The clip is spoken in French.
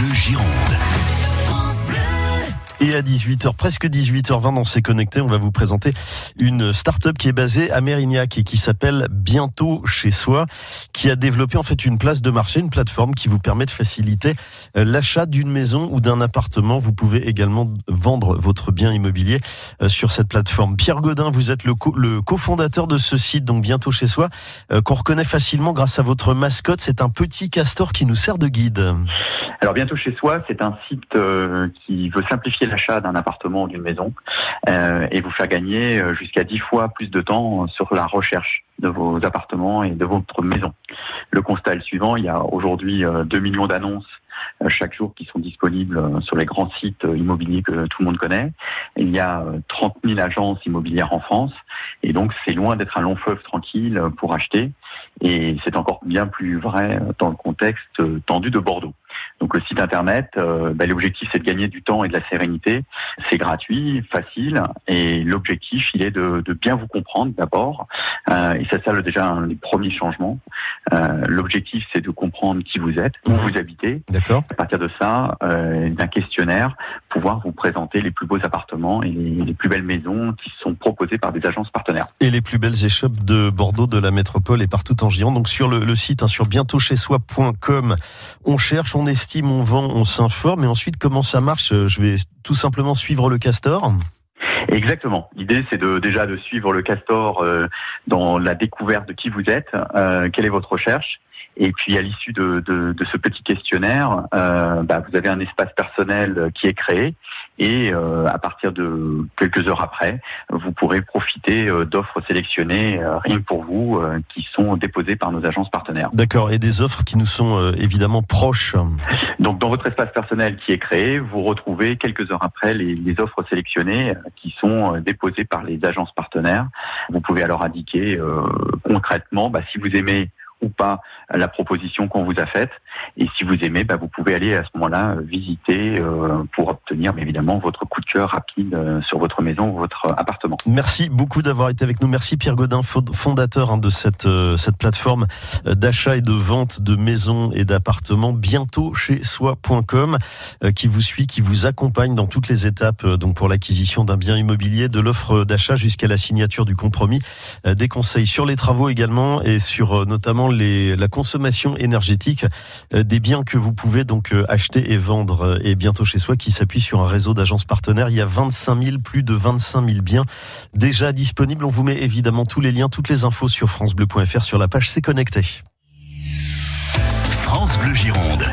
Bleu Gironde. Et à 18h, presque 18h20 dans C'est Connecté, on va vous présenter une start-up qui est basée à Mérignac et qui s'appelle Bientôt Chez Soi, qui a développé en fait une place de marché, une plateforme qui vous permet de faciliter l'achat d'une maison ou d'un appartement. Vous pouvez également vendre votre bien immobilier sur cette plateforme. Pierre Godin, vous êtes le cofondateur de ce site, donc Bientôt Chez Soi, qu'on reconnaît facilement grâce à votre mascotte. C'est un petit castor qui nous sert de guide. Alors Bientôt Chez Soi, c'est un site qui veut simplifier l'achat d'un appartement ou d'une maison et vous faire gagner jusqu'à 10 fois plus de temps sur la recherche de vos appartements et de votre maison. Le constat est le suivant, il y a aujourd'hui 2 millions d'annonces chaque jour qui sont disponibles sur les grands sites immobiliers que tout le monde connaît. Il y a 30 000 agences immobilières en France et donc c'est loin d'être un long fleuve tranquille pour acheter et c'est encore bien plus vrai dans le contexte tendu de Bordeaux. Donc le site internet, l'objectif c'est de gagner du temps et de la sérénité. C'est gratuit, facile et l'objectif il est de bien vous comprendre d'abord et c'est ça déjà un des premiers changements. L'objectif c'est de comprendre qui vous êtes, où vous habitez. D'accord. À partir de ça, d'un questionnaire, pouvoir vous présenter les plus beaux appartements et les plus belles maisons qui sont proposées par des agences partenaires. Et les plus belles échoppes de Bordeaux, de la métropole et partout en Gironde. Donc sur le site, sur bientôtchezsoi.com, on cherche, on estime, on vend, on s'informe. Et ensuite, comment ça marche? Je vais tout simplement suivre le castor. Exactement. L'idée, c'est de suivre le castor dans la découverte de qui vous êtes, quelle est votre recherche. Et puis à l'issue de ce petit questionnaire, vous avez un espace personnel qui est créé et à partir de quelques heures après, vous pourrez profiter d'offres sélectionnées rien pour vous qui sont déposées par nos agences partenaires. D'accord, et des offres qui nous sont évidemment proches. Donc dans votre espace personnel qui est créé, vous retrouvez quelques heures après les offres sélectionnées qui sont déposées par les agences partenaires. Vous pouvez alors indiquer concrètement si vous aimez ou pas la proposition qu'on vous a faite. Et si vous aimez, vous pouvez aller à ce moment-là visiter pour obtenir évidemment votre coup de cœur rapide sur votre maison ou votre appartement. Merci beaucoup d'avoir été avec nous. Merci Pierre Godin, fondateur de cette plateforme d'achat et de vente de maisons et d'appartements bientôtchezsoi.com qui vous suit, qui vous accompagne dans toutes les étapes donc pour l'acquisition d'un bien immobilier, de l'offre d'achat jusqu'à la signature du compromis, des conseils sur les travaux également et sur notamment la consommation énergétique des biens que vous pouvez donc acheter et vendre. Et Bientôt Chez Soi qui s'appuie sur un réseau d'agences partenaires. Il y a plus de 25 000 biens déjà disponibles. On vous met évidemment tous les liens, toutes les infos sur francebleu.fr sur la page C'est Connecté. France Bleu Gironde.